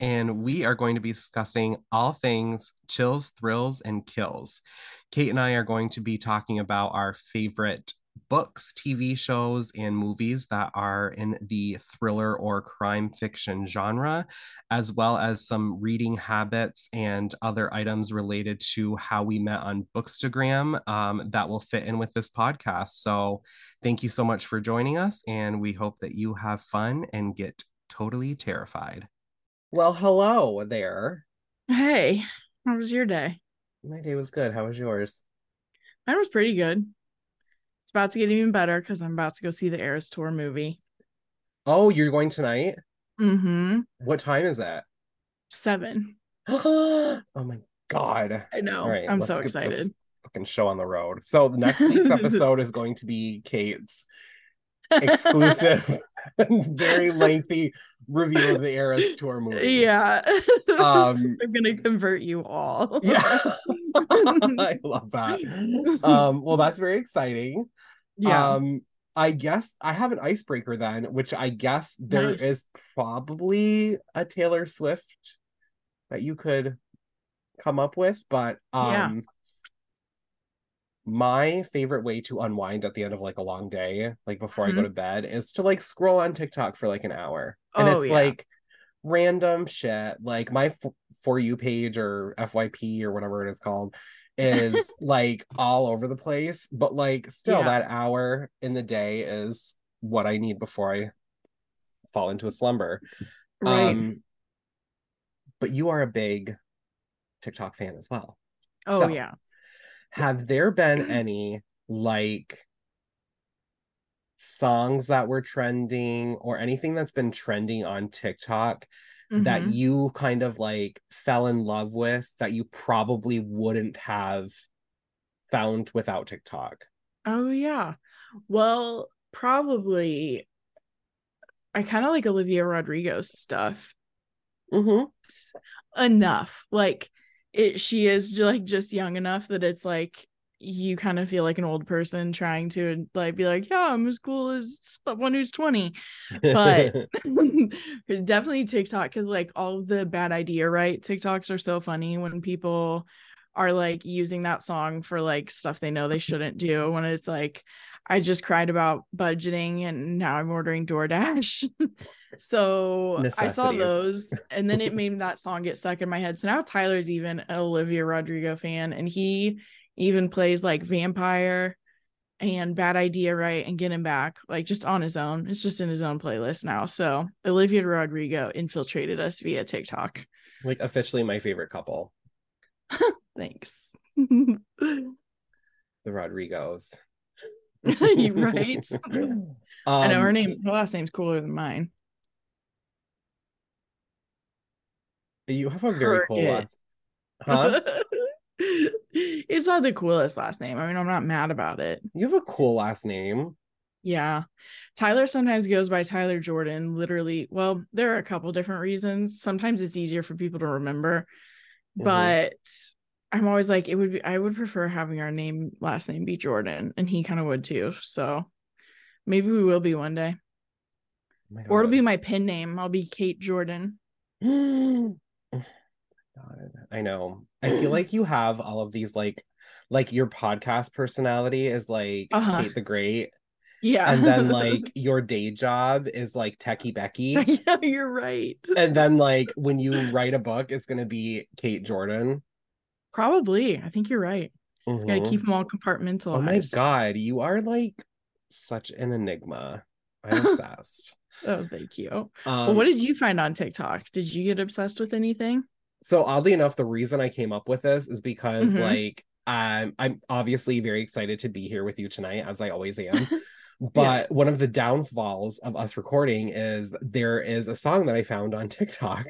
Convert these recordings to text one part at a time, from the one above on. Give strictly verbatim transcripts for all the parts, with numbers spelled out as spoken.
and we are going to be discussing all things chills, thrills, and kills. Kate and I are going to be talking about our favorite books, T V shows, and movies that are in the thriller or crime fiction genre, as well as some reading habits and other items related to how we met on Bookstagram um, that will fit in with this podcast. So thank you so much for joining us, and we hope that you have fun and get totally terrified. Well, hello there. Hey, how was your day? My day was good. How was yours? Mine was pretty good. It's about to get even better because I'm about to go see the Eras Tour movie. Oh, you're going tonight? Mm-hmm. What time is that? seven Oh my God. I know. All right, I'm so excited. Fucking show on the road. So next week's episode is going to be Kate's exclusive, very lengthy review of the Eras Tour movie. Yeah. Um, I'm going to convert you all. Yeah. I love that. Um, well, that's very exciting. Yeah. Um, I guess I have an icebreaker then, which I guess there nice. is probably a Taylor Swift that you could come up with, but um, yeah. my favorite way to unwind at the end of like a long day, like before mm-hmm. I go to bed, is to like scroll on TikTok for like an hour. And oh, it's yeah. like random shit. Like my f- For You page or F Y P or whatever it is called is like all over the place. But like still yeah. that hour in the day is what I need before I fall into a slumber. Right. Um, but you are a big TikTok fan as well. Oh, so, yeah. Have there been any like songs that were trending or anything that's been trending on TikTok mm-hmm. that you kind of like fell in love with that you probably wouldn't have found without TikTok? Oh, yeah. Well, probably I kind of like Olivia Rodrigo's stuff. Mm-hmm. Enough. Like, It she is like just young enough that it's like you kind of feel like an old person trying to like be like, yeah, I'm as cool as someone who's twenty, but definitely TikTok, because like all the bad idea, right? TikToks are so funny when people are like using that song for like stuff they know they shouldn't do, when it's like, I just cried about budgeting and now I'm ordering DoorDash. So I saw those and then it made that song get stuck in my head. So now Tyler's even an Olivia Rodrigo fan, and he even plays like Vampire and Bad Idea, right? And Get Him Back, like just on his own. It's just in his own playlist now. So Olivia Rodrigo infiltrated us via TikTok. Like officially my favorite couple. Thanks. The Rodrigos. You're right. um, I know her name, her last name's cooler than mine. You have a very her cool it. last huh? It's not the coolest last name. I mean, I'm not mad about it. You have a cool last name. Yeah. Tyler sometimes goes by Tyler Jordan, literally. Well, there are a couple different reasons. Sometimes it's easier for people to remember, mm-hmm. but I'm always like, it would be, I would prefer having our name, last name be Jordan, and he kind of would too. So maybe we will be one day. Oh, or it'll be my pen name. I'll be Kate Jordan. God, I know. I feel like you have all of these, like, like your podcast personality is like uh-huh. Kate the Great. Yeah. And then like your day job is like Techie Becky. Yeah, you're right. And then like when you write a book, it's going to be Kate Jordan. Probably. I think you're right. Mm-hmm. You gotta keep them all compartmentalized. Oh my God, you are like such an enigma. I'm obsessed. Oh, thank you. Um, well, what did you find on TikTok? Did you get obsessed with anything? So oddly enough, the reason I came up with this is because mm-hmm. like um, I'm obviously very excited to be here with you tonight, as I always am. But yes. one of the downfalls of us recording is there is a song that I found on TikTok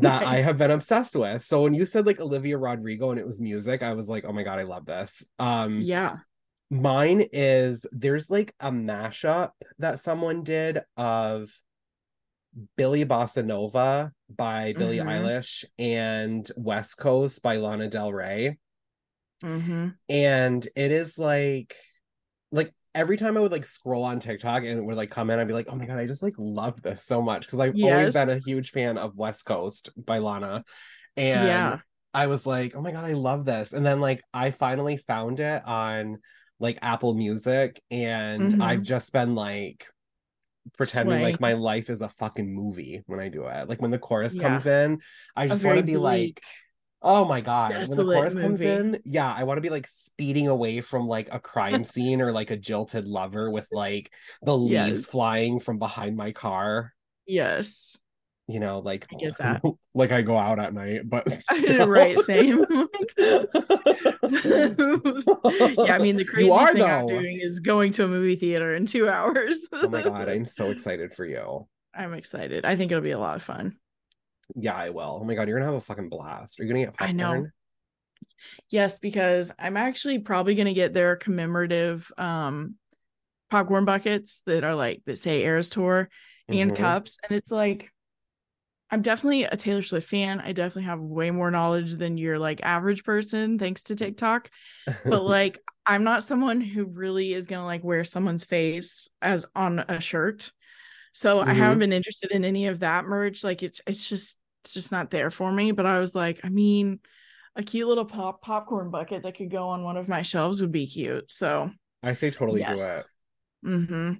that nice. I have been obsessed with. So when you said like Olivia Rodrigo and it was music, I was like, oh my God, I love this. Um, yeah. Mine is, there's like a mashup that someone did of Billy Bossa Nova by mm-hmm. Billie Eilish and West Coast by Lana Del Rey. Mm-hmm. And it is like, like every time I would like scroll on TikTok and it would like come in, I'd be like, oh my God, I just like love this so much. Cause I've yes. always been a huge fan of West Coast by Lana. And yeah. I was like, oh my God, I love this. And then like, I finally found it on like Apple Music. And mm-hmm. I've just been like pretending Sway. like my life is a fucking movie when I do it. Like when the chorus yeah. comes in, I just want to be bleak. like, oh my God. Desolate when the chorus movie. comes in, yeah, I want to be like speeding away from like a crime scene or like a jilted lover with like the yes. leaves flying from behind my car. Yes. You know, like, I get that. Like I go out at night, but still. Right, same. Yeah, I mean, the craziest are, thing though. I'm doing is going to a movie theater in two hours. Oh my God, I'm so excited for you. I'm excited. I think it'll be a lot of fun. Yeah, I will. Oh my God, you're gonna have a fucking blast. Are you gonna get popcorn? I know. Yes, because I'm actually probably gonna get their commemorative um popcorn buckets that are like that say Eras Tour and mm-hmm. cups. And it's like, I'm definitely a Taylor Swift fan. I definitely have way more knowledge than your like average person, thanks to TikTok. But like, I'm not someone who really is gonna like wear someone's face as on a shirt. So mm-hmm. I haven't been interested in any of that merch. Like it's it's just it's just not there for me. But I was like, I mean, a cute little pop popcorn bucket that could go on one of my shelves would be cute. So I say totally yes. do it. Mm-hmm.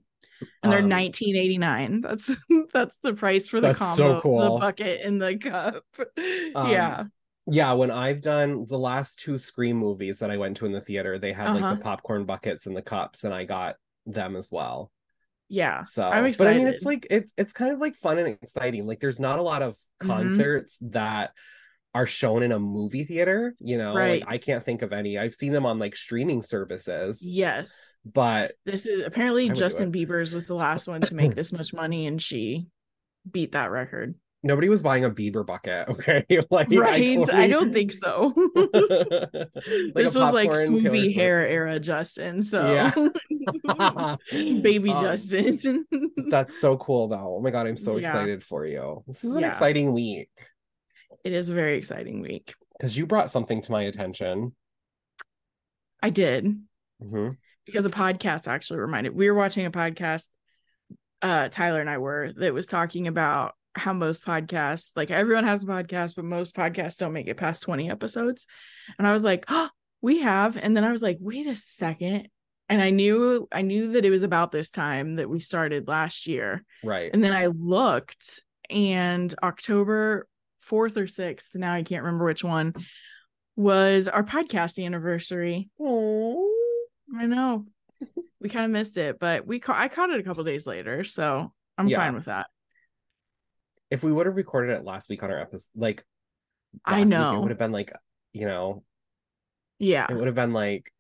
And they're um, nineteen eighty-nine. That's that's the price for the that's combo. So cool. The bucket and the cup. Um, yeah. Yeah. When I've done the last two Scream movies that I went to in the theater, they had uh-huh. like the popcorn buckets and the cups, and I got them as well. Yeah, so I'm excited. But I mean, it's like it's it's kind of like fun and exciting. Like there's not a lot of concerts mm-hmm. that are shown in a movie theater, you know. Right. Like I can't think of any. I've seen them on like streaming services. Yes, but this is apparently Justin Bieber's was the last one to make this much money, and she beat that record. Nobody was buying a Bieber bucket, okay? Like, right? I, totally... I don't think so. Like this was like swoopy hair era Justin, so yeah. baby um, Justin. That's so cool, though. Oh my God, I'm so yeah. excited for you. This is an yeah. exciting week. It is a very exciting week because you brought something to my attention. I did mm-hmm. because a podcast actually reminded. We were watching a podcast. Uh, Tyler and I were that was talking about how most podcasts, like everyone has a podcast, but most podcasts don't make it past twenty episodes. And I was like, oh, we have. And then I was like, wait a second. And I knew, I knew that it was about this time that we started last year. Right. And then I looked and October fourth or sixth, now I can't remember which one, was our podcast anniversary. Oh, I know. We kind of missed it, but we, ca- I caught it a couple days later. So I'm yeah. fine with that. If we would have recorded it last week on our episode, like, I know, week, it would have been like, you know, yeah, it would have been like,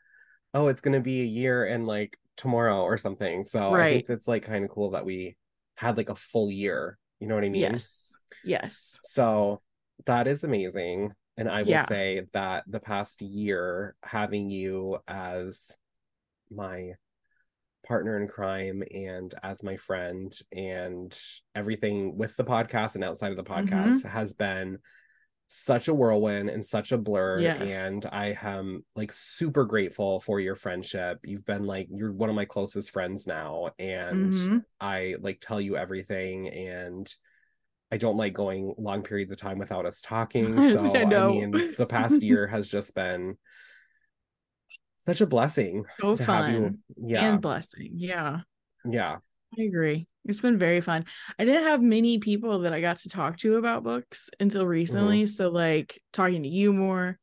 oh, it's going to be a year and like tomorrow or something. So right. I think it's like kind of cool that we had like a full year. You know what I mean? Yes. Yes. So that is amazing. And I will yeah. say that the past year having you as my partner in crime and as my friend and everything with the podcast and outside of the podcast mm-hmm. has been such a whirlwind and such a blur. Yes. And I am like super grateful for your friendship. You've been like, you're one of my closest friends now. And mm-hmm. I like tell you everything, and I don't like going long periods of time without us talking. So I, I mean, the past year has just been such a blessing. So to fun. Have you. Yeah. And blessing. Yeah. Yeah. I agree. It's been very fun. I didn't have many people that I got to talk to about books until recently. Mm-hmm. So like talking to you more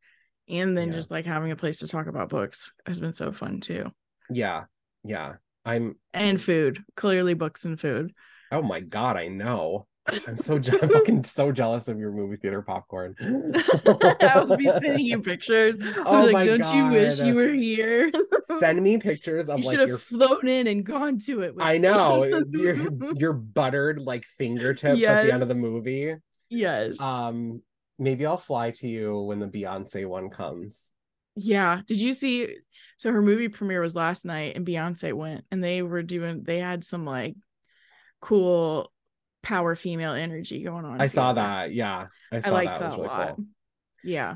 and then yeah. just like having a place to talk about books has been so fun too. Yeah. Yeah. I'm and food. Clearly books and food. Oh my God, I know. I'm so je- I'm fucking so jealous of your movie theater popcorn. I will be sending you pictures. Oh like, my don't God. You wish you were here? Send me pictures of you like your flown in and gone to it. With I know your your buttered like fingertips yes. at the end of the movie. Yes. Um, maybe I'll fly to you when the Beyonce one comes. Yeah. Did you see? So her movie premiere was last night, and Beyonce went, and they were doing. They had some like cool power female energy going on. I together. Saw that. Yeah. I saw I that. That was really a lot. Cool. Yeah.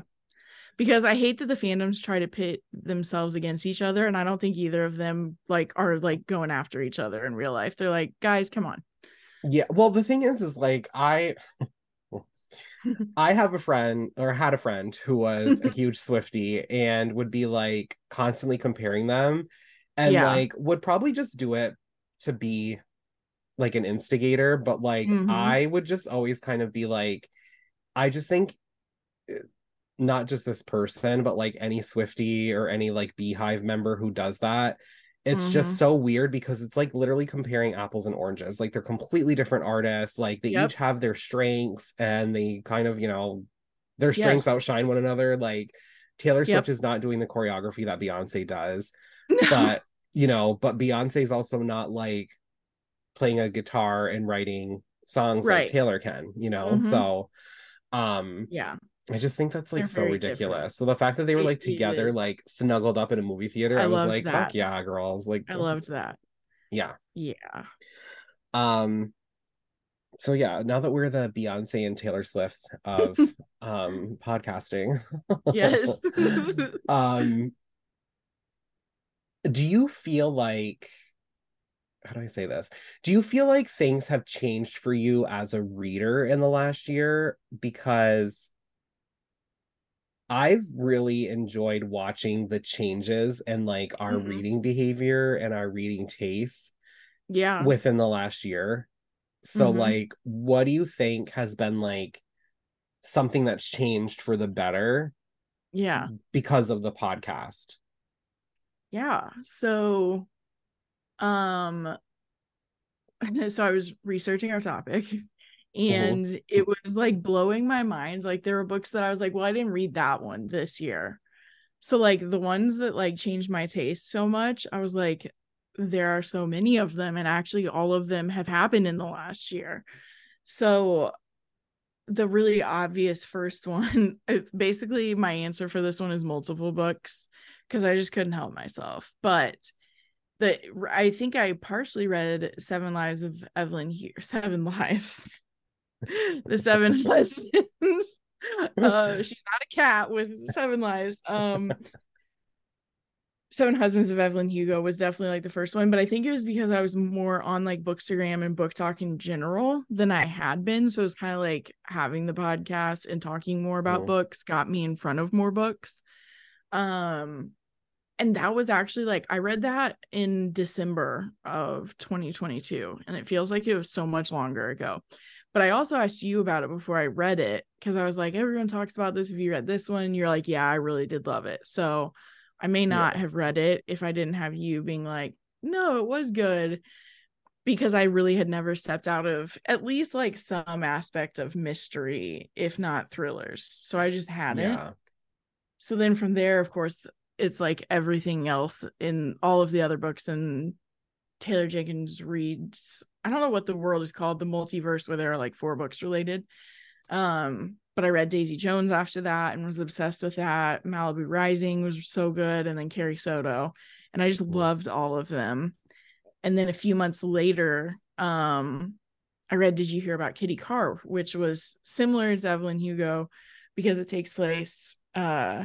because I hate that the fandoms try to pit themselves against each other, and I don't think either of them like are like going after each other in real life. They're like, guys, come on. Yeah, well, the thing is is like I I have a friend, or had a friend, who was a huge Swiftie and would be like constantly comparing them, and yeah. like would probably just do it to be like an instigator, but like mm-hmm. I would just always kind of be like, I just think not just this person, but like any Swiftie or any like Beehive member who does that, it's mm-hmm. just so weird, because it's like literally comparing apples and oranges. Like they're completely different artists. Like they yep. each have their strengths, and they kind of, you know, their strengths yes. outshine one another. Like Taylor yep. Swift is not doing the choreography that Beyonce does, but you know, but Beyonce's also not like playing a guitar and writing songs right. like Taylor can, you know? Mm-hmm. So, um, yeah. I just think that's like they're so ridiculous. Different. So the fact that they were like together, like snuggled up in a movie theater, I, I was like, that. Fuck yeah, girls. Like I loved that. Yeah. Yeah. Um so yeah, now that we're the Beyonce and Taylor Swift of um podcasting. Yes. um do you feel like, how do I say this? Do you feel like things have changed for you as a reader in the last year? Because I've really enjoyed watching the changes in like our mm-hmm. reading behavior and our reading tastes yeah. within the last year. So mm-hmm. like, what do you think has been like something that's changed for the better? Yeah. Because of the podcast. Yeah. So, um, so I was researching our topic. And mm-hmm. it was like blowing my mind. Like there were books that I was like, well, I didn't read that one this year. So like the ones that like changed my taste so much, I was like, there are so many of them. And actually all of them have happened in the last year. So the really obvious first one, basically my answer for this one is multiple books, because I just couldn't help myself. But the I think I partially read Seven Lives of Evelyn Hugo, Seven Lives. The Seven Husbands. Uh, she's not a cat with seven lives. Um, Seven Husbands of Evelyn Hugo was definitely like the first one, but I think it was because I was more on like Bookstagram and book talk in general than I had been. So it was kind of like having the podcast and talking more about mm. books got me in front of more books. Um, and that was actually like, I read that in December of twenty twenty-two, and it feels like it was so much longer ago. But I also asked you about it before I read it, because I was like, everyone talks about this. If you read this one, you're like, yeah, I really did love it. So I may not yeah. have read it if I didn't have you being like, no, it was good, because I really had never stepped out of at least like some aspect of mystery, if not thrillers. So I just hadn't. Yeah. So then from there, of course, it's like everything else in all of the other books and Taylor Jenkins Reid's, I don't know what the world is called, the multiverse, where there are like four books related. Um, but I read Daisy Jones after that and was obsessed with that. Malibu Rising was so good. And then Carrie Soto. And I just loved all of them. And then a few months later, um, I read Did You Hear About Kitty Carr, which was similar to Evelyn Hugo because it takes place uh,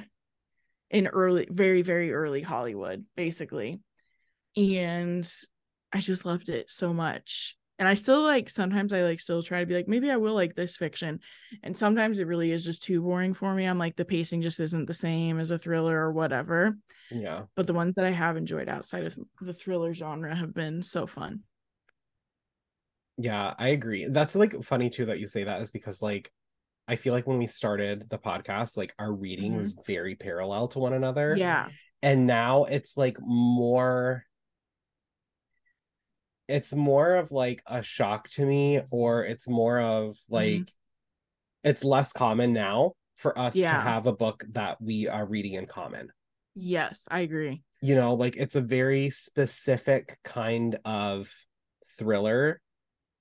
in early, very, very early Hollywood, basically. And I just loved it so much. And I still like, sometimes I like still try to be like, maybe I will like this fiction. And sometimes it really is just too boring for me. I'm like, the pacing just isn't the same as a thriller or whatever. Yeah. But the ones that I have enjoyed outside of the thriller genre have been so fun. Yeah, I agree. That's like funny too that you say that, is because like, I feel like when we started the podcast, like our reading mm-hmm. was very parallel to one another. Yeah. And now it's like more, it's more of like a shock to me, or it's more of like, mm-hmm. it's less common now for us yeah. to have a book that we are reading in common. Yes, I agree. You know, like it's a very specific kind of thriller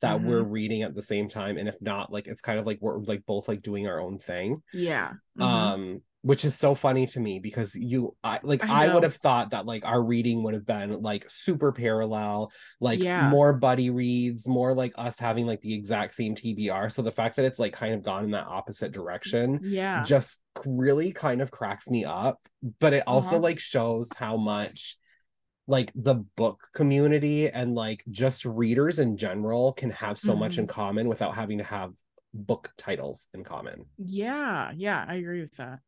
that mm-hmm. we're reading at the same time. And if not, like, it's kind of like, we're like both like doing our own thing. Yeah. Mm-hmm. Um, which is so funny to me because you, I, like, I, I would have thought that, like, our reading would have been, like, super parallel, like, yeah. more buddy reads, more, like, us having, like, the exact same T B R. So the fact that it's, like, kind of gone in that opposite direction yeah. just really kind of cracks me up. But it also, uh-huh. like, shows how much, like, the book community and, like, just readers in general can have so mm-hmm. much in common without having to have book titles in common. Yeah, yeah, I agree with that.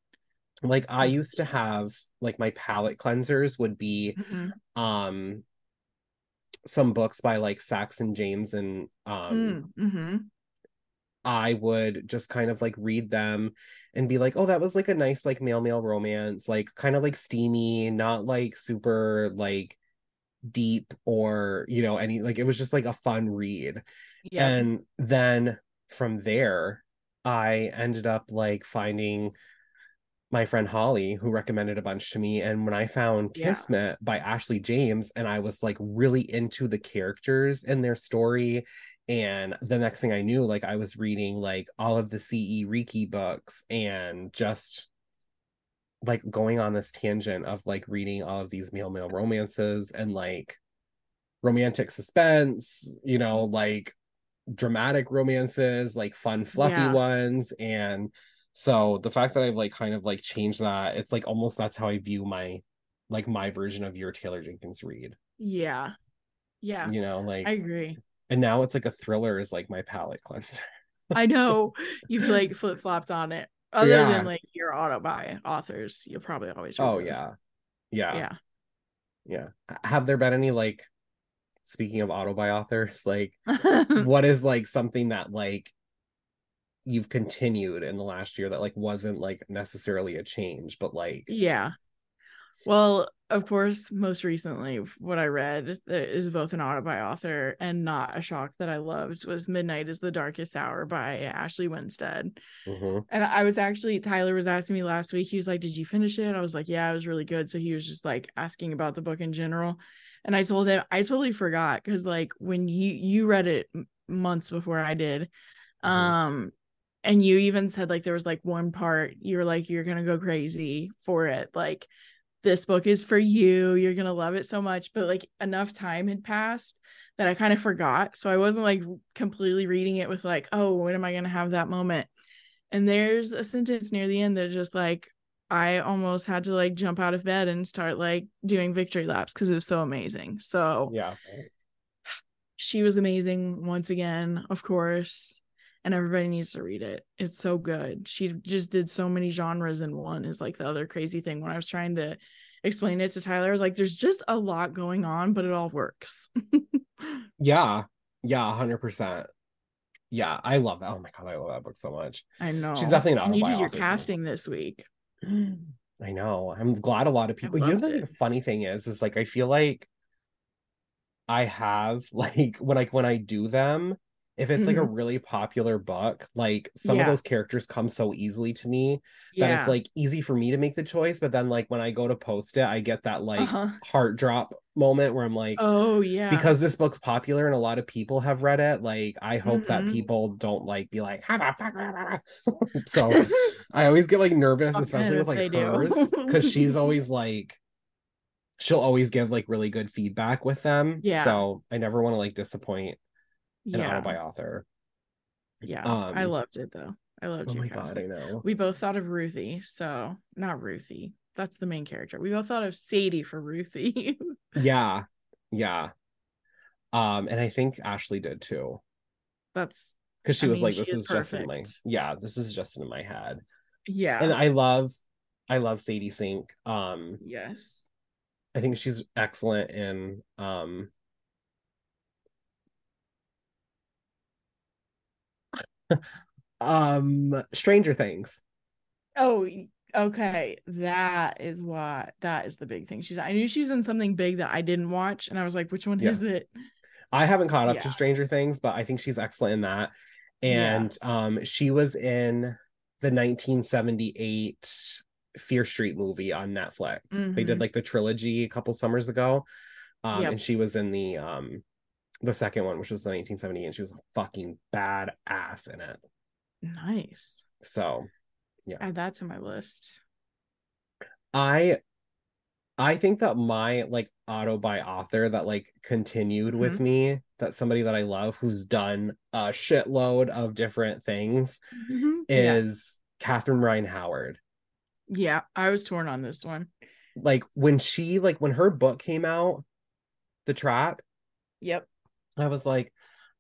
Like, I used to have, like, my palette cleansers would be mm-hmm. um some books by, like, Saxon James, and um mm-hmm. I would just kind of, like, read them and be like, oh, that was, like, a nice, like, male male romance, like, kind of, like, steamy, not, like, super, like, deep or, you know, any, like, it was just, like, a fun read. Yeah. And then from there I ended up, like, finding my friend Holly, who recommended a bunch to me. And when I found Kismet yeah. by Ashley James, and I was, like, really into the characters and their story. And the next thing I knew, like, I was reading, like, all of the C E. Reiki books and just, like, going on this tangent of, like, reading all of these male male romances and, like, romantic suspense, you know, like, dramatic romances, like, fun fluffy yeah. ones. And so the fact that I've, like, kind of, like, changed that, it's, like, almost that's how I view my, like, my version of your Taylor Jenkins Reid. Yeah. Yeah. You know, like, I agree. And now it's, like, a thriller is, like, my palate cleanser. I know. You've, like, flip-flopped on it. Other yeah. than, like, your autobi authors, you'll probably always read Oh, those. yeah. Yeah. Yeah. Yeah. Have there been any, like, speaking of autobi authors, like, what is, like, something that, like, you've continued in the last year that, like, wasn't, like, necessarily a change, but, like, yeah. Well, of course, most recently what I read that is both an autobi author and not a shock that I loved was Midnight is the Darkest Hour by Ashley Winstead. Mm-hmm. And I was actually, Tyler was asking me last week, he was like, did you finish it? I was like, yeah, it was really good. So he was just, like, asking about the book in general. And I told him, I totally forgot, because, like, when you you read it months before I did, mm-hmm. um and you even said, like, there was, like, one part you were like, you're going to go crazy for it. Like, this book is for you. You're going to love it so much. But, like, enough time had passed that I kind of forgot. So I wasn't, like, completely reading it with, like, oh, when am I going to have that moment? And there's a sentence near the end that's just, like, I almost had to, like, jump out of bed and start, like, doing victory laps because it was so amazing. So yeah, she was amazing once again, of course. And everybody needs to read it. It's so good. She just did so many genres in one, is, like, the other crazy thing. When I was trying to explain it to Tyler, I was like, there's just a lot going on, but it all works. Yeah. Yeah. one hundred percent. Yeah. I love that. Oh my God. I love that book so much. I know. She's definitely an autobiography. You did your casting this week. I know. I'm glad a lot of people. You know, the funny thing is, is like, I feel like I have, like, when, like, when I do them, if it's, like, mm-hmm. a really popular book, like, some yeah. of those characters come so easily to me that yeah. it's, like, easy for me to make the choice. But then, like, when I go to post it, I get that, like, uh-huh. heart drop moment where I'm like, oh yeah, because this book's popular and a lot of people have read it. Like, I hope mm-hmm. that people don't, like, be like, so I always get, like, nervous, especially with, like, hers, because she's always, like, she'll always give, like, really good feedback with them. Yeah. So I never want to, like, disappoint an yeah. autobi author. Yeah. um, I loved it though. I loved oh your my God, I know. We both thought of Ruthie, so not Ruthie, that's the main character. We both thought of Sadie for Ruthie. Yeah, yeah. Um and I think Ashley did too. That's because she I was mean, like, this is, is just in my yeah this is just in my head. Yeah. And I love I love Sadie Sink. Um yes, I think she's excellent in um um Stranger Things. Oh, okay, that is why, that is the big thing. She's I knew she was in something big that I didn't watch, and I was like, which one yes. is it? I haven't caught up yeah. to Stranger Things, but I think she's excellent in that. And yeah. um she was in the nineteen seventy-eight Fear Street movie on Netflix. Mm-hmm. They did, like, the trilogy a couple summers ago. um yep. And she was in the um the second one, which was the nineteen seventy, and she was fucking badass in it. Nice. So, yeah. Add that to my list. I I think that my like auto by author that like continued mm-hmm. with me, that's somebody that I love who's done a shitload of different things, mm-hmm. is yeah. Catherine Ryan Howard. Yeah, I was torn on this one. Like when she like when her book came out, The Trap. Yep. I was like,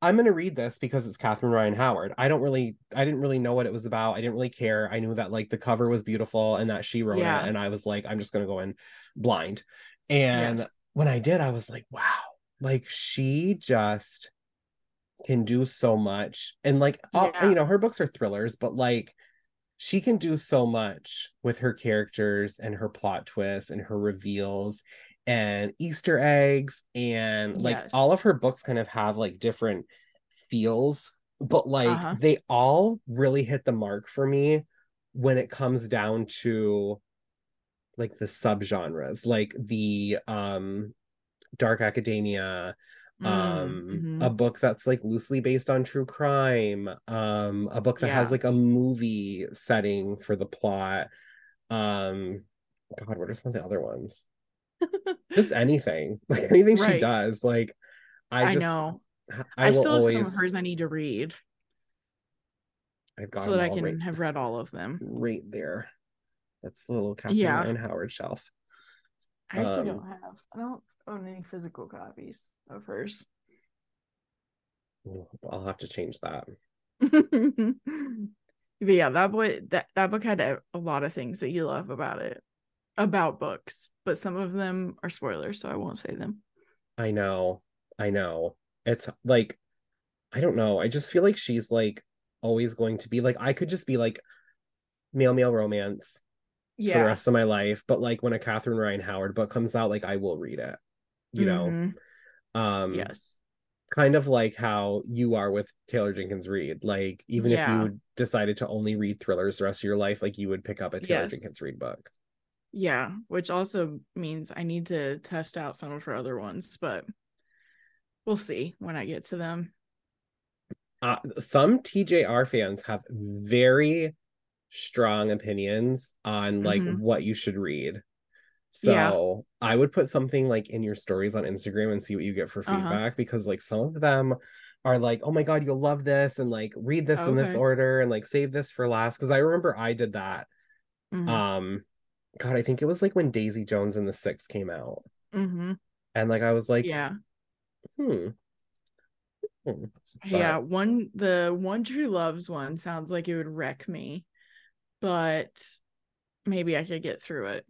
I'm going to read this because it's Catherine Ryan Howard. I don't really, I didn't really know what it was about. I didn't really care. I knew that like the cover was beautiful and that she wrote yeah. it. And I was like, I'm just going to go in blind. And yes. when I did, I was like, wow, like she just can do so much. And like, yeah. all, you know, her books are thrillers, but like she can do so much with her characters and her plot twists and her reveals and Easter eggs and like yes. all of her books kind of have like different feels, but like uh-huh. they all really hit the mark for me when it comes down to like the subgenres, like the um dark academia, mm-hmm. um a book that's like loosely based on true crime, um a book that yeah. has like a movie setting for the plot, um god what are some of the other ones? Just anything, like anything right. she does, like I, I just know I, I will still have always... some of hers I need to read. I've got so that I can right... have read all of them. Right there, that's the little Catherine yeah. Ryan Howard shelf. I actually um, don't have. I don't own any physical copies of hers. I'll have to change that. But yeah, that boy that that book had a, a lot of things that you love about it. About books, but some of them are spoilers, so I won't say them. I know, I know. It's like, I don't know. I just feel like she's like always going to be like, I could just be like male, male romance yeah. for the rest of my life. But like when a Catherine Ryan Howard book comes out, like I will read it, you mm-hmm. know? Um, yes. Kind of like how you are with Taylor Jenkins Reid. Like even yeah. if you decided to only read thrillers the rest of your life, like you would pick up a Taylor yes. Jenkins Reid book. Yeah, which also means I need to test out some of her other ones, but we'll see when I get to them. Uh, some T J R fans have very strong opinions on like mm-hmm. what you should read. So yeah. I would put something like in your stories on Instagram and see what you get for feedback, uh-huh. because like some of them are like, oh my God, you'll love this. And like read this okay. in this order and like save this for last. Because I remember I did that. Mm-hmm. Um. God, I think it was like when Daisy Jones and the Six came out. Mm-hmm. And like, I was like, yeah. Hmm. hmm. Yeah. One, the One True Loves one sounds like it would wreck me, but maybe I could get through it.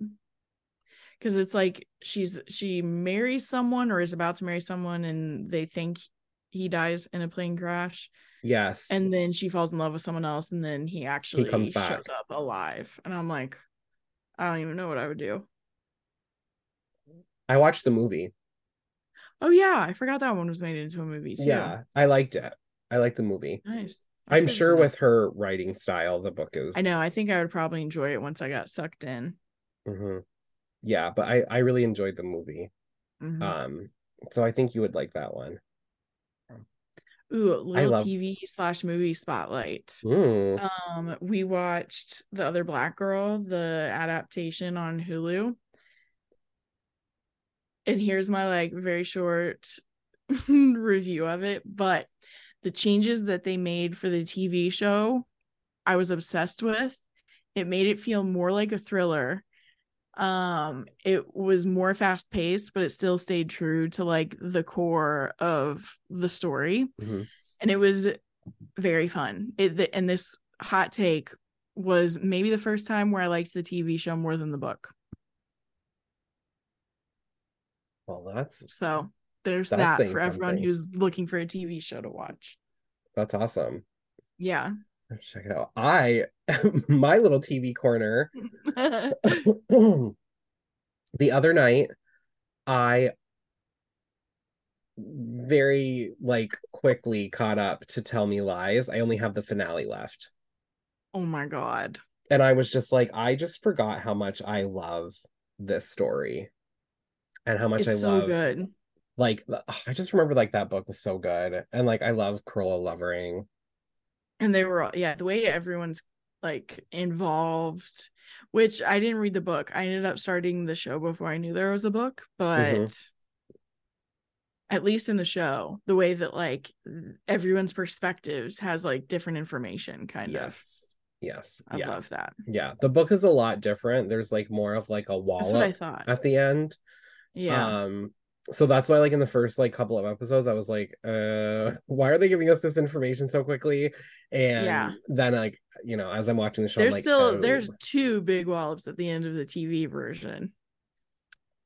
Cause it's like, she's, she marries someone or is about to marry someone and they think he dies in a plane crash. Yes. And then she falls in love with someone else. And then he actually he comes back. shows up alive. And I'm like, I don't even know what I would do. I watched the movie. Oh yeah, I forgot that one was made into a movie too. Yeah, I liked it. I liked the movie. Nice. That's I'm sure with her writing style, the book is. I know. I think I would probably enjoy it once I got sucked in. Mm-hmm. Yeah, but I I really enjoyed the movie. Mm-hmm. Um, so I think you would like that one. Ooh, little love... T V slash movie spotlight. Ooh. Um, we watched The Other Black Girl, the adaptation on Hulu. And here's my like very short review of it. But the changes that they made for the T V show, I was obsessed with. It made it feel more like a thriller. Um, it was more fast paced, but it still stayed true to like the core of the story. Mm-hmm. And it was very fun. It the, and this hot take was maybe the first time where I liked the T V show more than the book. Well, that's so there's that for everyone something. Who's looking for a T V show to watch. That's awesome. Yeah. Check it out. I, my little T V corner. The other night, I very like quickly caught up to Tell Me Lies. I only have the finale left. Oh my God. And I was just like, I just forgot how much I love this story and how much it's I so love good. Like, I just remember like that book was so good. And like, I love Carola Lovering. And they were all, yeah, the way everyone's like involved, which I didn't read the book. I ended up starting the show before I knew there was a book, but mm-hmm. at least in the show, the way that like everyone's perspectives has like different information kind yes. of. Yes. I yeah. love that. Yeah. The book is a lot different. There's like more of like a wallop I thought. At the end. Yeah. Um, so that's why like in the first like couple of episodes, I was like, uh, why are they giving us this information so quickly? And yeah. then like, you know, as I'm watching the show, there's I'm like, still oh. there's two big wallops at the end of the T V version.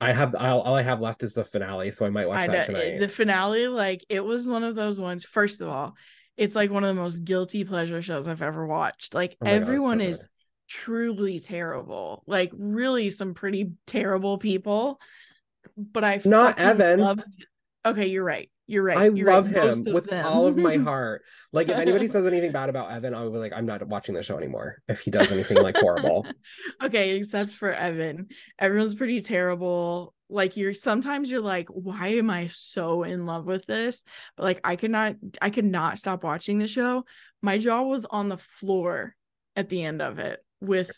I have I'll, all I have left is the finale, so I might watch I that know, tonight. The finale, like it was one of those ones, first of all. It's like one of the most guilty pleasure shows I've ever watched. Like oh everyone God, so is truly terrible. Like really some pretty terrible people. But I not Evan. Love... Okay, you're right. You're right. I you're love right. him with all of my heart. Like if anybody says anything bad about Evan, I'll be like, I'm not watching the show anymore. If he does anything like horrible. Okay, except for Evan, everyone's pretty terrible. Like you're sometimes you're like, why am I so in love with this? But like I could not I could not stop watching the show. My jaw was on the floor at the end of it with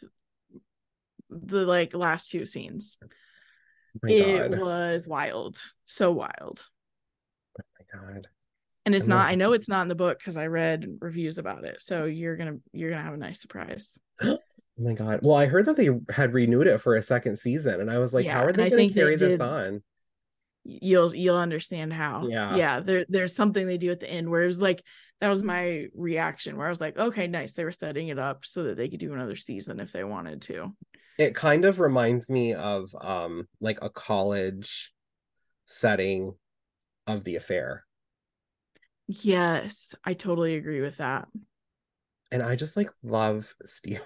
the like last two scenes. Oh it God. Was wild. So wild. Oh my God. And it's I'm not, not I know it's not in the book because I read reviews about it. So you're gonna you're gonna have a nice surprise. Oh my God. Well, I heard that they had renewed it for a second season and I was like, yeah, how are they going to carry this on? You'll you'll understand how. Yeah. Yeah, there there's something they do at the end where it was like that was my reaction where I was like, okay, nice. They were setting it up so that they could do another season if they wanted to. It kind of reminds me of um like a college setting of The Affair. Yes, I totally agree with that. And I just like love Steve.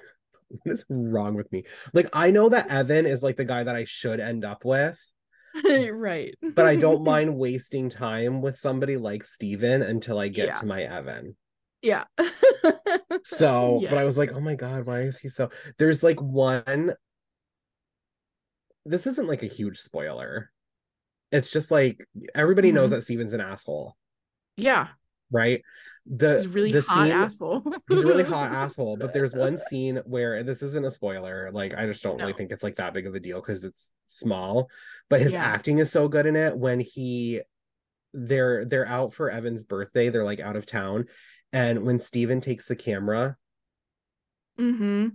What is wrong with me? Like, I know that Evan is like the guy that I should end up with. Right. But I don't mind wasting time with somebody like Steven until I get yeah. to my Evan. Yeah. So, yes. But I was like, oh my God, why is he so... There's like one... This isn't like a huge spoiler. It's just like, everybody mm-hmm. knows that Steven's an asshole. Yeah. Right? The he's really the hot scene, asshole. He's a really hot asshole. But there's one scene where, and this isn't a spoiler, like I just don't no. really think it's like that big of a deal because it's small. But his yeah. acting is so good in it when he they're they're out for Evan's birthday, they're like out of town. And when Steven takes the camera, mm-hmm.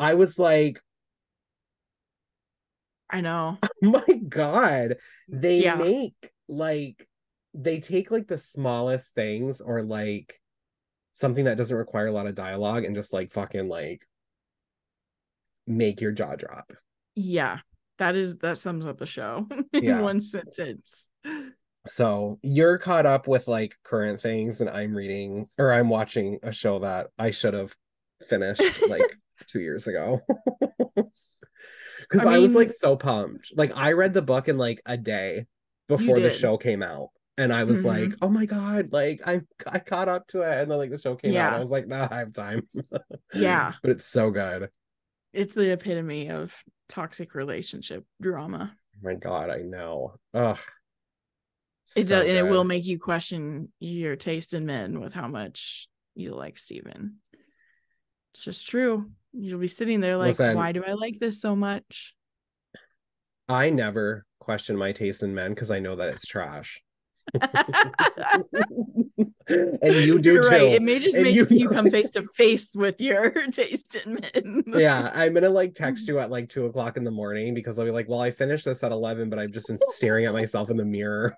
I was like, I know. Oh my God. They yeah. make like they take like the smallest things or like something that doesn't require a lot of dialogue and just like fucking like make your jaw drop. Yeah, that is that sums up the show in yeah. one sentence. So you're caught up with like current things and I'm reading or I'm watching a show that I should have finished like two years ago. Because I, mean, I was like so pumped. Like I read the book in like a day before the show came out. And I was mm-hmm. like, oh my God, like I I caught up to it. And then like the show came yeah. out. And I was like, nah, I have time. Yeah. But it's so good. It's the epitome of toxic relationship drama. Oh my God, I know. Ugh. It so does, and it will make you question your taste in men with how much you like Steven. It's just true. You'll be sitting there like, listen, why do I like this so much? I never question my taste in men because I know that it's trash. And you do You're too right. It may just and make you, you come face to face with your taste in men. Yeah, I'm gonna like text you at like two o'clock in the morning because I'll be like, well, I finished this at eleven, but I've just been staring at myself in the mirror.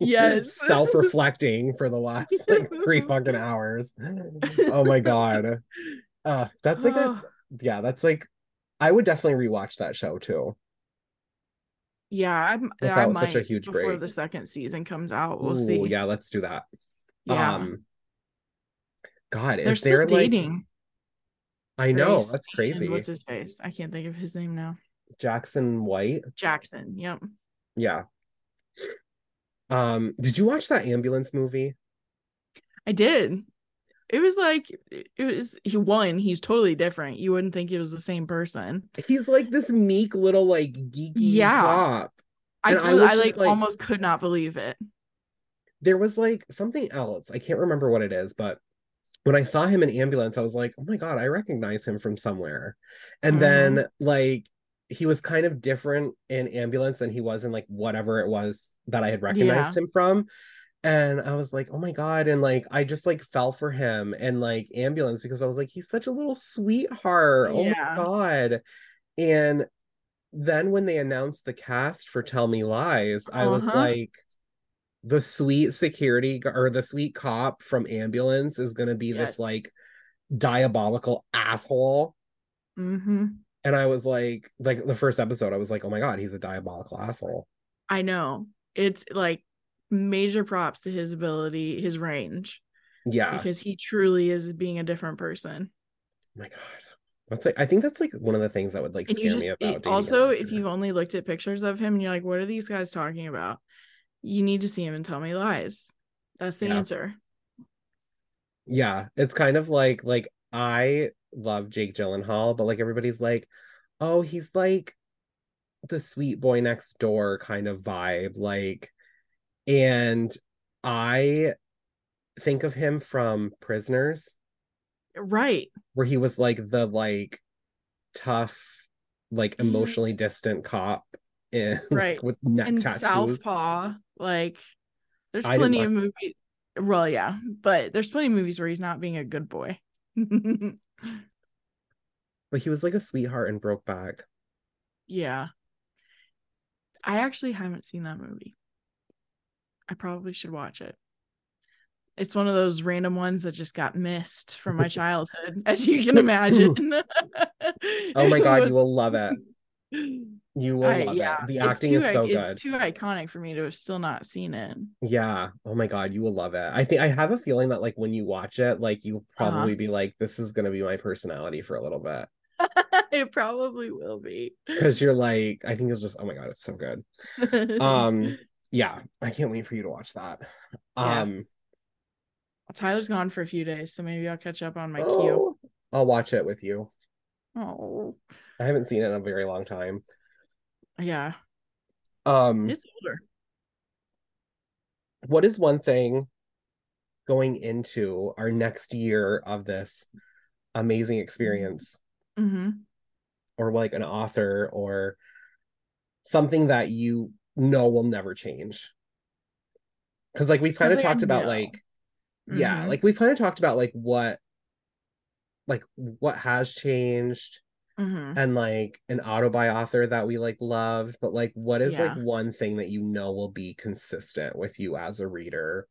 Yes. Self-reflecting for the last like three fucking hours. Oh my God. Uh that's like a, yeah that's like I would definitely rewatch that show too. Yeah, I'm, I might such a huge before break. The second season comes out. We'll Ooh, see. Yeah, let's do that. Yeah. Um, God, They're is still there dating. Like? I know Grace that's crazy. What's his face? I can't think of his name now. Jackson White. Jackson. Yep. Yeah. Um. Did you watch that ambulance movie? I did. It was like it was he won. He's totally different. You wouldn't think he was the same person. He's like this meek little like geeky yeah. cop. And I could, I, was I like, like almost could not believe it. There was like something else. I can't remember what it is, but when I saw him in Ambulance, I was like, oh my God, I recognize him from somewhere. And mm. then like, he was kind of different in Ambulance than he was in like whatever it was that I had recognized yeah. him from. And I was like, oh my God. And like, I just like fell for him and like Ambulance, because I was like, he's such a little sweetheart. Oh yeah. my God. And then when they announced the cast for Tell Me Lies, I uh-huh. was like, the sweet security or the sweet cop from Ambulance is going to be yes. this like diabolical asshole. Mm-hmm. And I was like, like the first episode, I was like, oh my God, he's a diabolical asshole. I know. It's like, major props to his ability, his range, yeah, because he truly is being a different person. Oh my God, that's like, I think that's like one of the things that would like and scare just, me about it, also him. If you've only looked at pictures of him and you're like, what are these guys talking about, you need to see him and Tell Me Lies. That's the yeah. answer. Yeah, it's kind of like like I love Jake Gyllenhaal, but like everybody's like, oh, he's like the sweet boy next door kind of vibe, like. And I think of him from Prisoners. Right. Where he was like the like tough, like emotionally distant cop in right. like, with neck and tattoos. Southpaw. Like there's I plenty of like movies. Well, yeah, but there's plenty of movies where he's not being a good boy. But he was like a sweetheart in Brokeback. Yeah. I actually haven't seen that movie. I probably should watch it. It's one of those random ones that just got missed from my childhood, as you can imagine. Oh my God, you will love it. You will I, love yeah. it. The it's acting too, is so it's good. It's too iconic for me to have still not seen it. Yeah. Oh my God, you will love it. I think I have a feeling that like when you watch it, like you'll probably uh-huh. be like, this is going to be my personality for a little bit. It probably will be. Because you're like, I think it's just, oh my God, it's so good. Um. Yeah, I can't wait for you to watch that. Yeah. Um, Tyler's gone for a few days, so maybe I'll catch up on my oh, queue. I'll watch it with you. Oh, I haven't seen it in a very long time. Yeah. Um, it's older. What is one thing going into our next year of this amazing experience? Mm-hmm. Or like an author or something that you no will never change, because like we've kind of talked about know. like mm-hmm. yeah like we've kind of talked about like what like what has changed mm-hmm. and like an autobi author that we like loved, but like what is yeah. like one thing that you know will be consistent with you as a reader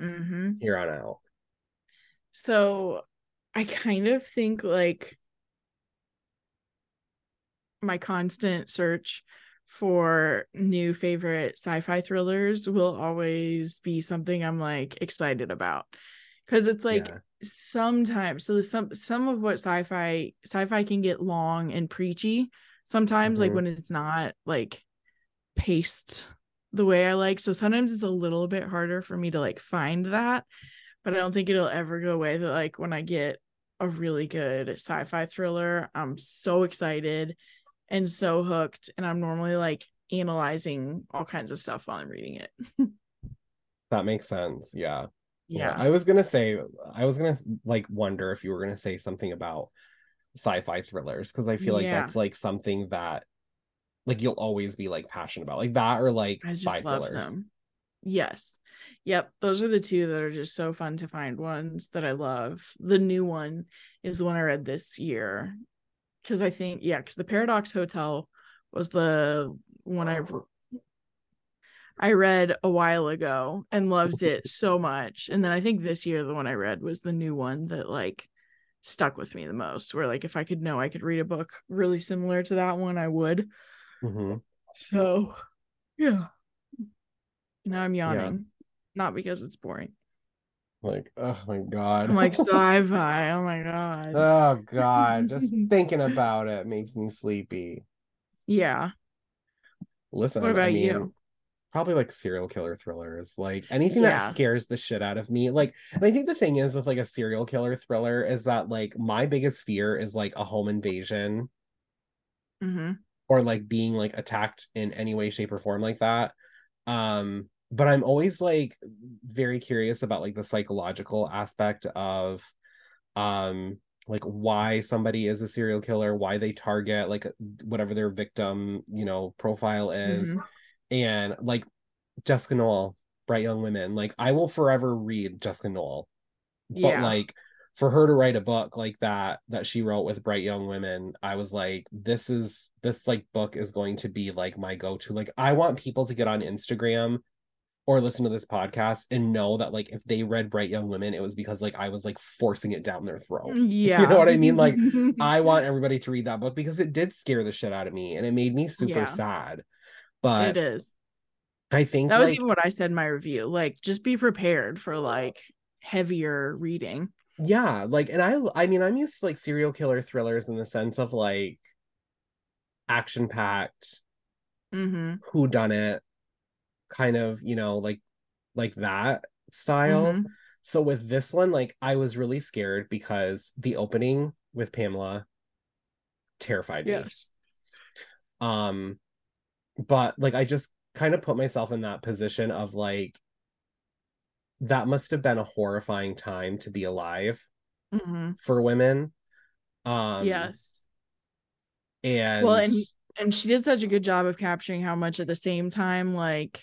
mm-hmm. here on out. So I kind of think like my constant search for new favorite sci-fi thrillers will always be something I'm like excited about, because it's like yeah. sometimes so some some of what sci-fi sci-fi can get long and preachy sometimes mm-hmm. like when it's not like paced the way I like, so sometimes it's a little bit harder for me to like find that, but I don't think it'll ever go away that like when I get a really good sci-fi thriller I'm so excited and so hooked, and I'm normally like analyzing all kinds of stuff while I'm reading it. That makes sense. Yeah. Yeah. I was gonna say, I was gonna like wonder if you were gonna say something about sci-fi thrillers, because I feel like yeah. that's like something that like you'll always be like passionate about, like that or like I spy just love thrillers. Them. Yes. Yep. Those are the two that are just so fun to find ones that I love. The new one is the one I read this year. Because I think, yeah, because the Paradox Hotel was the one I, I read a while ago and loved it so much. And then I think this year, the one I read was the new one that, like, stuck with me the most. Where, like, if I could know I could read a book really similar to that one, I would. Mm-hmm. So, yeah. Now I'm yawning. Yeah. Not because it's boring. Like, oh my God. I'm like, sci-fi. Oh my God. Oh God. Just thinking about it makes me sleepy. Yeah. Listen, what about I mean, you? Probably like serial killer thrillers. Like anything yeah. that scares the shit out of me. Like, and I think the thing is with like a serial killer thriller is that like my biggest fear is like a home invasion. Mm-hmm. Or like being like attacked in any way, shape, or form like that. Um, but I'm always like very curious about like the psychological aspect of um like why somebody is a serial killer, why they target like whatever their victim, you know, profile is. Mm-hmm. And like Jessica Knoll, Bright Young Women, like I will forever read Jessica Knoll, but yeah. like for her to write a book like that that she wrote with Bright Young Women, I was like, this is this like book is going to be like my go-to. Like I want people to get on Instagram or listen to this podcast and know that like if they read Bright Young Women, it was because like I was like forcing it down their throat. Yeah, you know what I mean? Like I want everybody to read that book because it did scare the shit out of me and it made me super yeah. sad. But it is. I think that was like, even what I said in my review. Like just be prepared for like heavier reading. Yeah, like, and I I mean, I'm used to like serial killer thrillers in the sense of like action-packed, mm-hmm. whodunit, kind of, you know, like like that style. Mm-hmm. So with this one, like I was really scared because the opening with Pamela terrified me. Yes. Um, but like I just kind of put myself in that position of like, that must have been a horrifying time to be alive mm-hmm. for women. Um, yes. And well, and, and she did such a good job of capturing how much at the same time, like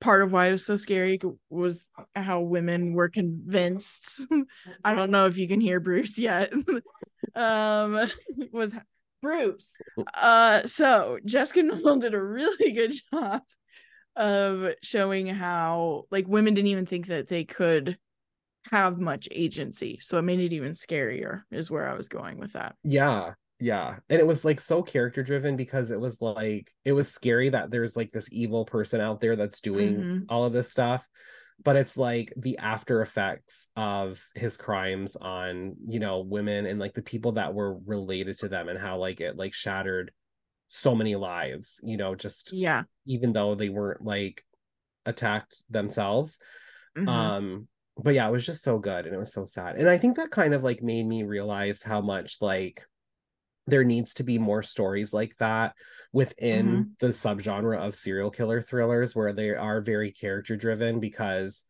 part of why it was so scary was how women were convinced. I don't know if you can hear Bruce yet. um, was Bruce. Uh, so Jessica Knoll did a really good job of showing how like women didn't even think that they could have much agency, so it made it even scarier is where I was going with that. Yeah, yeah. And it was like so character driven because it was like it was scary that there's like this evil person out there that's doing mm-hmm. all of this stuff, but it's like the after effects of his crimes on, you know, women and like the people that were related to them and how like it like shattered so many lives, you know, just yeah even though they weren't like attacked themselves. Mm-hmm. Um but yeah, it was just so good and it was so sad, and I think that kind of like made me realize how much like there needs to be more stories like that within mm-hmm. the subgenre of serial killer thrillers where they are very character driven, because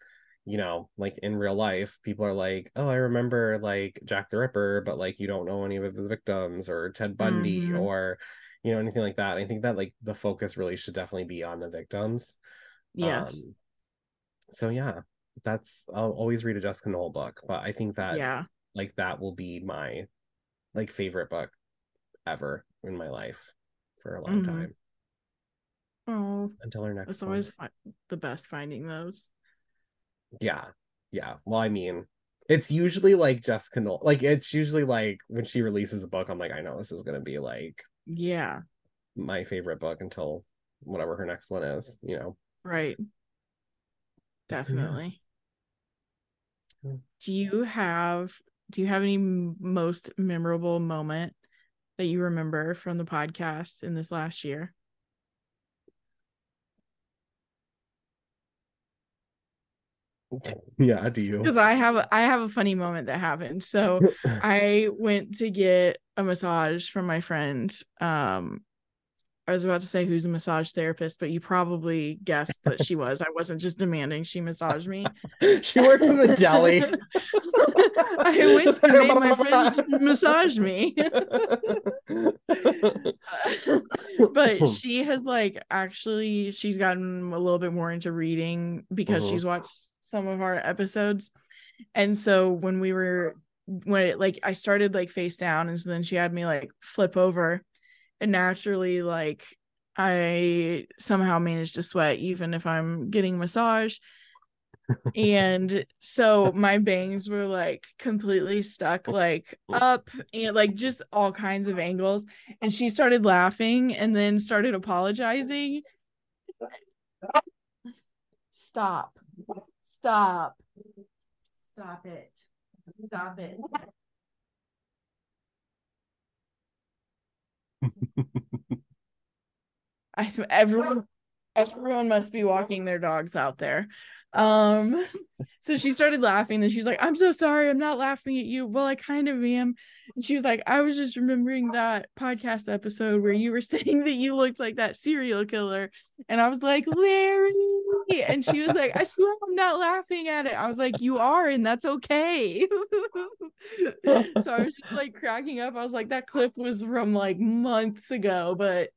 you know, like in real life, people are like, oh, I remember like Jack the Ripper, but like you don't know any of his victims, or Ted Bundy mm-hmm. or you know, anything like that. And I think that like the focus really should definitely be on the victims. Yes. Um, so yeah, that's, I'll always read a Jessica Knoll book, but I think that yeah. like that will be my like favorite book ever in my life for a long mm-hmm. time. Oh, until our next. It's one. Always fi- the best finding those. Yeah, yeah. Well, I mean, it's usually like Jessica Knoll. Like it's usually like when she releases a book, I'm like, I know this is gonna be like. Yeah, my favorite book until whatever her next one is, you know. Right. Definitely. So, yeah. do you have do you have any most memorable moment that you remember from the podcast in this last year? Yeah, do you? Because I have I have a funny moment that happened. So I went to get a massage from my friend. Um, I was about to say who's a massage therapist, but you probably guessed that she was. I wasn't just demanding she massage me. She works in the deli. I went to make my friend massage me. But she has like actually she's gotten a little bit more into reading because mm-hmm. she's watched some of our episodes. And so when we were when it like I started like face down, and so then she had me like flip over, and naturally like I somehow managed to sweat even if I'm getting massage. And so my bangs were like completely stuck like up and like just all kinds of angles, and she started laughing and then started apologizing. Stop. Stop. Stop it. Stop it. I th- everyone everyone must be walking their dogs out there. Um, so she started laughing, and she's like, I'm so sorry, I'm not laughing at you. Well, I kind of am. And she was like, I was just remembering that podcast episode where you were saying that you looked like that serial killer. And I was like, Larry. And she was like, I swear I'm not laughing at it. I was like, you are, and that's okay. So I was just like cracking up. I was like, that clip was from like months ago, but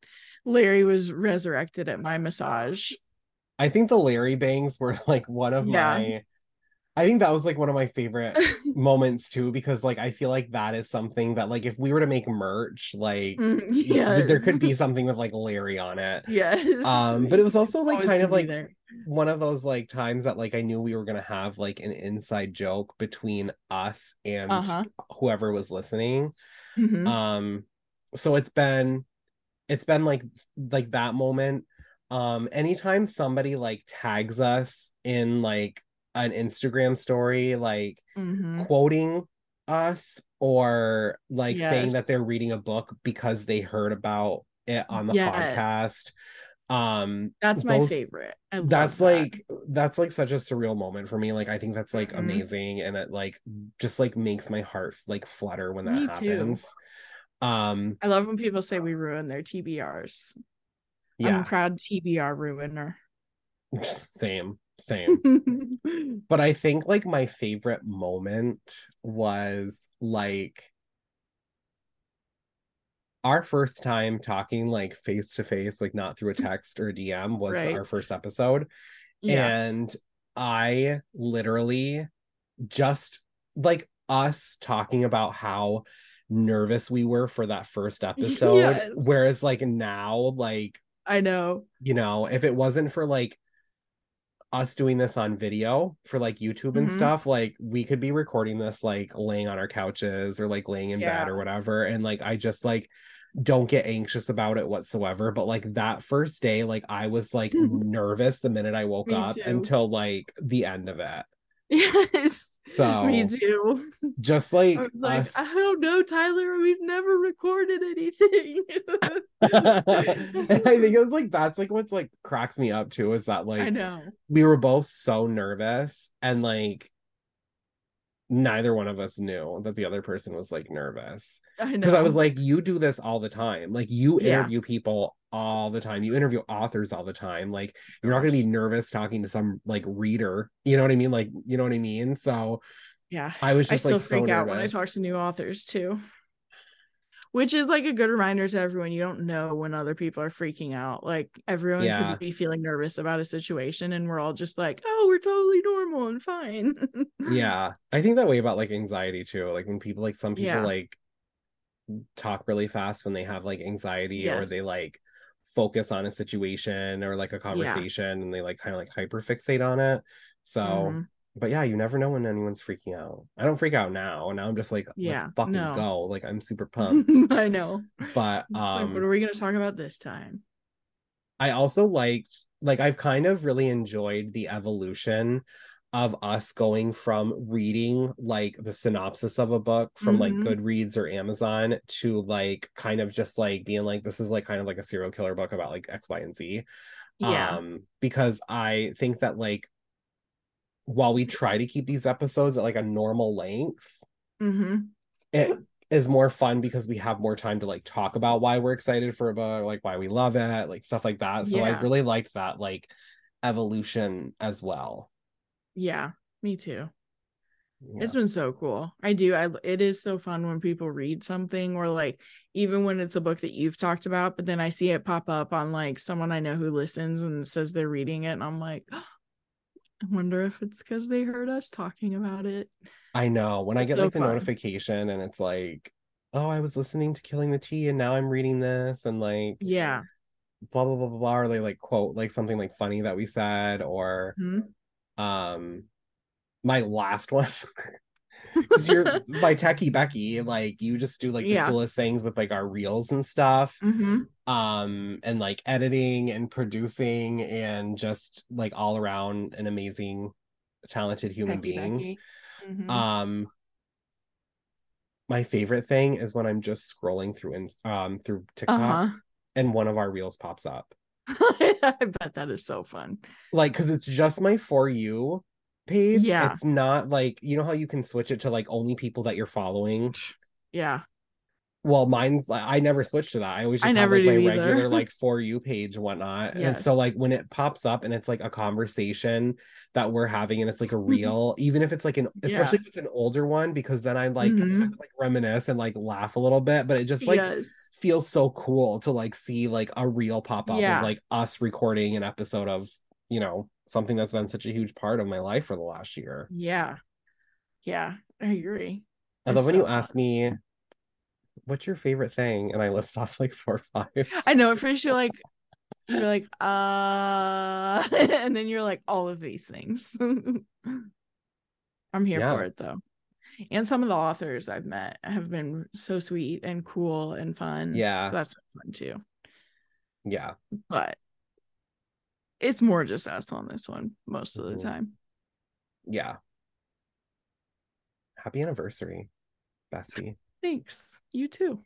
Larry was resurrected at my massage. I think the Larry bangs were like one of yeah. my, I think that was like one of my favorite moments too, because like, I feel like that is something that like, if we were to make merch, like mm, yes. there could be something with like Larry on it. Yes. Um, but it was also like kind of like there. one of those like times that like, I knew we were going to have like an inside joke between us and uh-huh. whoever was listening. Mm-hmm. Um, so it's been, it's been like, like that moment. Um, anytime somebody like tags us in like an Instagram story, like mm-hmm. quoting us or like yes. saying that they're reading a book because they heard about it on the yes. podcast. Um, that's those, my favorite. I love that's that. like, that's like such a surreal moment for me. Like, I think that's like mm-hmm. amazing. And it like, just like makes my heart like flutter when that me happens. Too. Um, I love when people say we ruin their T B Rs. Yeah. I'm a proud T B R ruiner. Same, same. But I think like my favorite moment was like our first time talking like face to face, like not through a text or a D M, was right. our first episode. Yeah. And I literally just like us talking about how nervous we were for that first episode. Yes. Whereas like now, like I know, you know, if it wasn't for like us doing this on video for like YouTube and mm-hmm. stuff, like we could be recording this like laying on our couches or like laying in yeah. bed or whatever, and like I just like don't get anxious about it whatsoever. But like that first day, like I was like nervous the minute I woke me up too. Until like the end of it. Yes, so me too. Just like I was like us... I don't know, Tyler, we've never recorded anything. And I think it's like that's like what's like cracks me up too, is that like I know we were both so nervous, and like neither one of us knew that the other person was like nervous. I know, because I was like, you do this all the time, like you interview yeah. people all the time, you interview authors all the time, like you're not gonna be nervous talking to some like reader, you know what I mean, like you know what I mean. So yeah, I was just I like still so freak nervous out when I talk to new authors too, which is like a good reminder to everyone, you don't know when other people are freaking out, like everyone yeah. could be feeling nervous about a situation, and we're all just like, oh, we're totally normal and fine. Yeah, I think that way about like anxiety too, like when people like some people yeah. like talk really fast when they have like anxiety yes. or they like focus on a situation or like a conversation yeah. and they like kind of like hyperfixate on it. So mm-hmm. but yeah, you never know when anyone's freaking out. I don't freak out now, and now I'm just like yeah, let's fucking no. go, like I'm super pumped. I know, but it's um like, what are we gonna talk about this time? I also liked like I've kind of really enjoyed the evolution of us going from reading like the synopsis of a book from mm-hmm. like Goodreads or Amazon to like kind of just like being like, this is like kind of like a serial killer book about like X, Y, and Z. Yeah. Um, because I think that like while we try to keep these episodes at like a normal length, mm-hmm. it is more fun because we have more time to like talk about why we're excited for a book, like why we love it, like stuff like that. So yeah. I really liked that like evolution as well. Yeah, me too. Yeah. It's been so cool. I do. I it is so fun when people read something, or like even when it's a book that you've talked about, but then I see it pop up on like someone I know who listens and says they're reading it, and I'm like, oh, I wonder if it's because they heard us talking about it. I know. When it's I get so like the fun. notification, and it's like, oh, I was listening to Killing the Tea and now I'm reading this, and like yeah, blah blah blah blah blah, or they like quote like something like funny that we said, or mm-hmm. um my last one, because you're my techie Becky, like you just do like the yeah. coolest things with like our reels and stuff mm-hmm. um and like editing and producing and just like all around an amazing talented human techie being mm-hmm. um my favorite thing is when I'm just scrolling through and um through TikTok uh-huh. and one of our reels pops up. I bet that is so fun. Like, because it's just my For You page. Yeah. It's not like, you know how you can switch it to like only people that you're following? Yeah. Well, mine's like, I never switched to that. I always just I have like my either. regular like For You page and whatnot. Yes. And so like when it pops up and it's like a conversation that we're having and it's like a reel, even if it's like an, especially yeah. if it's an older one, because then I like, mm-hmm. I like reminisce and like laugh a little bit, but it just like yes. feels so cool to like see like a reel pop up yeah. of like us recording an episode of, you know, something that's been such a huge part of my life for the last year. Yeah. Yeah. I agree. I love so when you fun. ask me, what's your favorite thing? And I list off like four or five. I know. At first you're like, you're like, uh, and then you're like, all of these things. I'm here yeah. for it though. And some of the authors I've met have been so sweet and cool and fun. Yeah. So that's fun too. Yeah. But it's more just us on this one most of the mm-hmm. time. Yeah. Happy anniversary, Bessie. Thanks. You too.